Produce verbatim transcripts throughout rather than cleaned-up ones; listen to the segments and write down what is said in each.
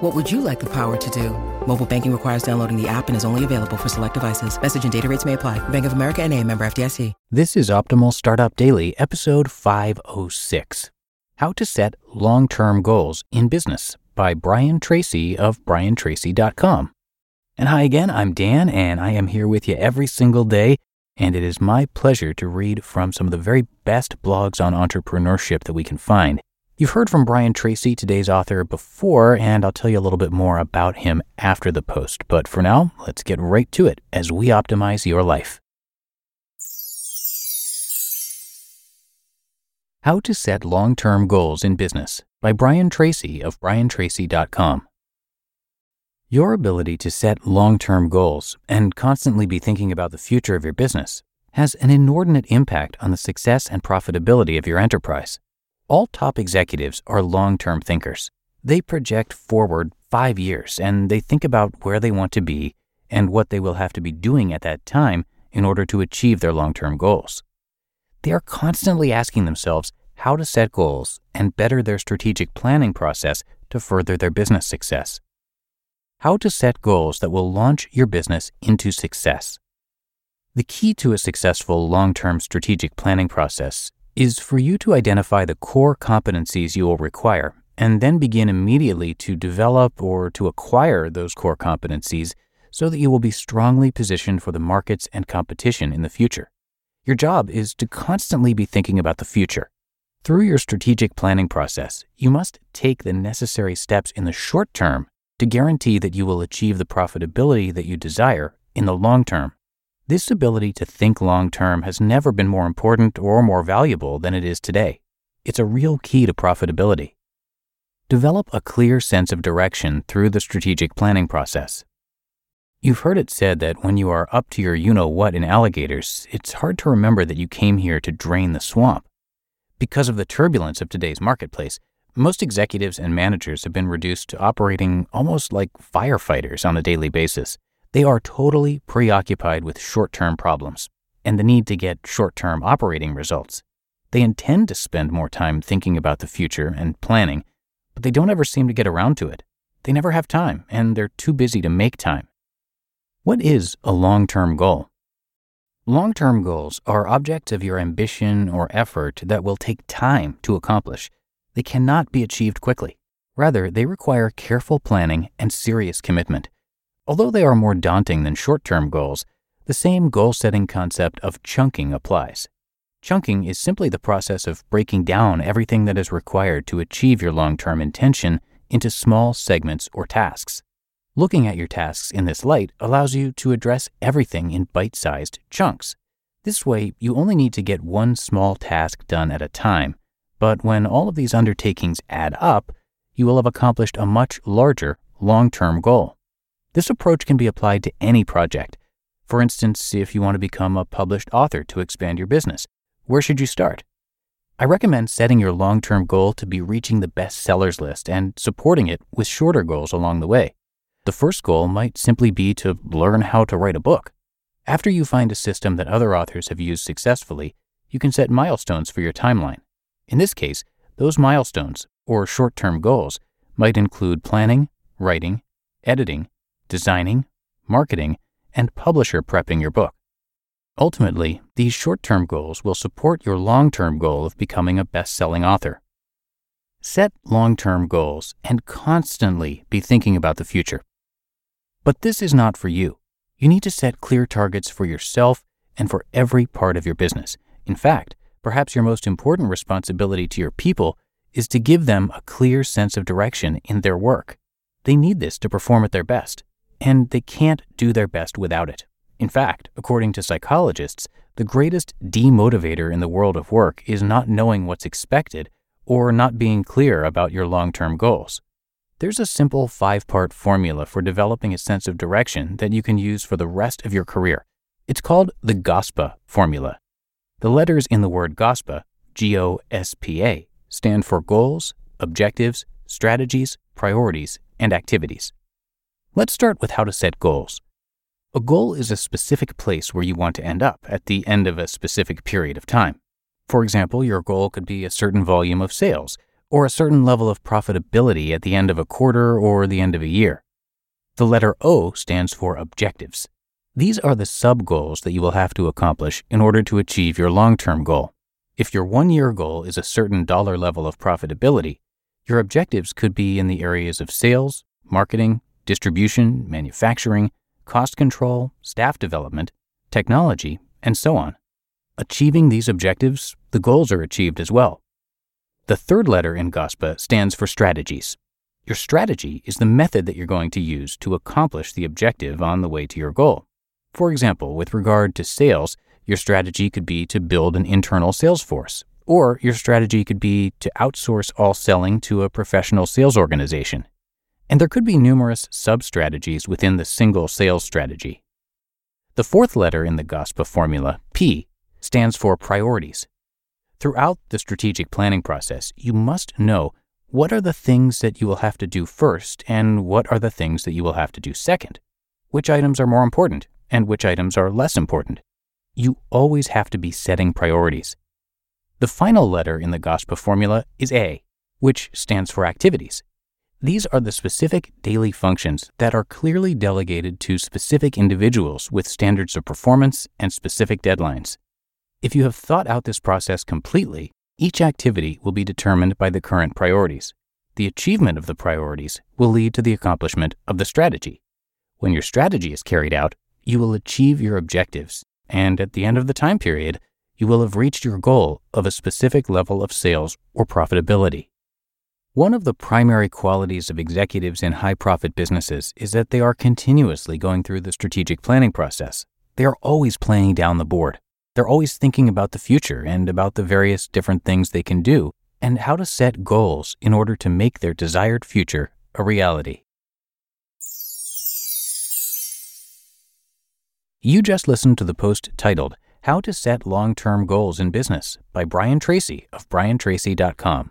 What would you like the power to do? Mobile banking requires downloading the app and is only available for select devices. Message and data rates may apply. Bank of America N A, member F D I C. This is Optimal Startup Daily, episode five oh six. How to Set Long-Term Goals in Business by Brian Tracy of brian tracy dot com. And hi again, I'm Dan, and I am here with you every single day. And it is my pleasure to read from some of the very best blogs on entrepreneurship that we can find. You've heard from Brian Tracy, today's author, before, and I'll tell you a little bit more about him after the post. But for now, let's get right to it as we optimize your life. How to Set Long-Term Goals in Business by Brian Tracy of brian tracy dot com. Your ability to set long-term goals and constantly be thinking about the future of your business has an inordinate impact on the success and profitability of your enterprise. All top executives are long-term thinkers. They project forward five years, and they think about where they want to be and what they will have to be doing at that time in order to achieve their long-term goals. They are constantly asking themselves how to set goals and better their strategic planning process to further their business success. How to set goals that will launch your business into success. The key to a successful long-term strategic planning process is for you to identify the core competencies you will require and then begin immediately to develop or to acquire those core competencies so that you will be strongly positioned for the markets and competition in the future. Your job is to constantly be thinking about the future. Through your strategic planning process, you must take the necessary steps in the short term to guarantee that you will achieve the profitability that you desire in the long term. This ability to think long-term has never been more important or more valuable than it is today. It's a real key to profitability. Develop a clear sense of direction through the strategic planning process. You've heard it said that when you are up to your you-know-what in alligators, it's hard to remember that you came here to drain the swamp. Because of the turbulence of today's marketplace, most executives and managers have been reduced to operating almost like firefighters on a daily basis. They are totally preoccupied with short-term problems and the need to get short-term operating results. They intend to spend more time thinking about the future and planning, but they don't ever seem to get around to it. They never have time, and they're too busy to make time. What is a long-term goal? Long-term goals are objects of your ambition or effort that will take time to accomplish. They cannot be achieved quickly. Rather, they require careful planning and serious commitment. Although they are more daunting than short-term goals, the same goal-setting concept of chunking applies. Chunking is simply the process of breaking down everything that is required to achieve your long-term intention into small segments or tasks. Looking at your tasks in this light allows you to address everything in bite-sized chunks. This way, you only need to get one small task done at a time, but when all of these undertakings add up, you will have accomplished a much larger long-term goal. This approach can be applied to any project. For instance, if you want to become a published author to expand your business, where should you start? I recommend setting your long-term goal to be reaching the bestsellers list and supporting it with shorter goals along the way. The first goal might simply be to learn how to write a book. After you find a system that other authors have used successfully, you can set milestones for your timeline. In this case, those milestones, or short-term goals, might include planning, writing, editing, designing, marketing, and publisher prepping your book. Ultimately, these short-term goals will support your long-term goal of becoming a best-selling author. Set long-term goals and constantly be thinking about the future. But this is not for you. You need to set clear targets for yourself and for every part of your business, In fact, perhaps your most important responsibility to your people is to give them a clear sense of direction in their work. They need this to perform at their best, and they can't do their best without it. In fact, according to psychologists, the greatest demotivator in the world of work is not knowing what's expected or not being clear about your long-term goals. There's a simple five-part formula for developing a sense of direction that you can use for the rest of your career. It's called the GOSPA formula. The letters in the word GOSPA, G O S P A, stand for goals, objectives, strategies, priorities, and activities. Let's start with how to set goals. A goal is a specific place where you want to end up at the end of a specific period of time. For example, your goal could be a certain volume of sales or a certain level of profitability at the end of a quarter or the end of a year. The letter O stands for objectives. These are the sub-goals that you will have to accomplish in order to achieve your long-term goal. If your one-year goal is a certain dollar level of profitability, your objectives could be in the areas of sales, marketing, distribution, manufacturing, cost control, staff development, technology, and so on. Achieving these objectives, the goals are achieved as well. The third letter in GOSPA stands for strategies. Your strategy is the method that you're going to use to accomplish the objective on the way to your goal. For example, with regard to sales, your strategy could be to build an internal sales force, or your strategy could be to outsource all selling to a professional sales organization. And there could be numerous sub-strategies within the single sales strategy. The fourth letter in the GOSPA formula, P, stands for priorities. Throughout the strategic planning process, you must know what are the things that you will have to do first and what are the things that you will have to do second, which items are more important and which items are less important. You always have to be setting priorities. The final letter in the GOSPA formula is A, which stands for activities. These are the specific daily functions that are clearly delegated to specific individuals with standards of performance and specific deadlines. If you have thought out this process completely, each activity will be determined by the current priorities. The achievement of the priorities will lead to the accomplishment of the strategy. When your strategy is carried out, you will achieve your objectives, and at the end of the time period, you will have reached your goal of a specific level of sales or profitability. One of the primary qualities of executives in high-profit businesses is that they are continuously going through the strategic planning process. They are always playing down the board. They're always thinking about the future and about the various different things they can do and how to set goals in order to make their desired future a reality. You just listened to the post titled, How to Set Long-Term Goals in Business by Brian Tracy of brian tracy dot com.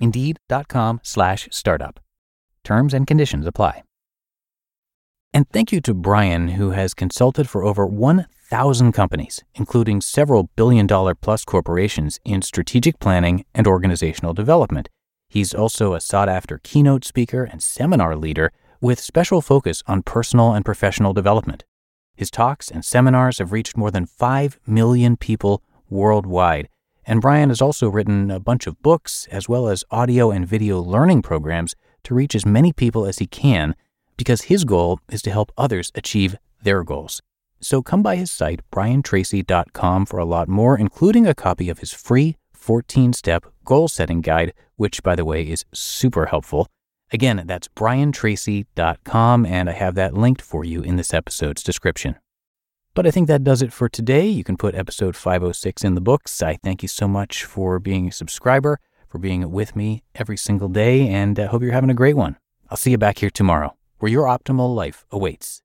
Indeed.com slash startup. Terms and conditions apply. And thank you to Brian, who has consulted for over one thousand companies, including several billion-dollar plus corporations in strategic planning and organizational development. He's also a sought-after keynote speaker and seminar leader with special focus on personal and professional development. His talks and seminars have reached more than five million people worldwide. And Brian has also written a bunch of books as well as audio and video learning programs to reach as many people as he can because his goal is to help others achieve their goals. So come by his site, brian tracy dot com, for a lot more, including a copy of his free fourteen-step goal-setting guide, which, by the way, is super helpful. Again, that's brian tracy dot com, and I have that linked for you in this episode's description. But I think that does it for today. You can put episode five oh six in the books. I thank you so much for being a subscriber, for being with me every single day, and I uh, hope you're having a great one. I'll see you back here tomorrow, where your optimal life awaits.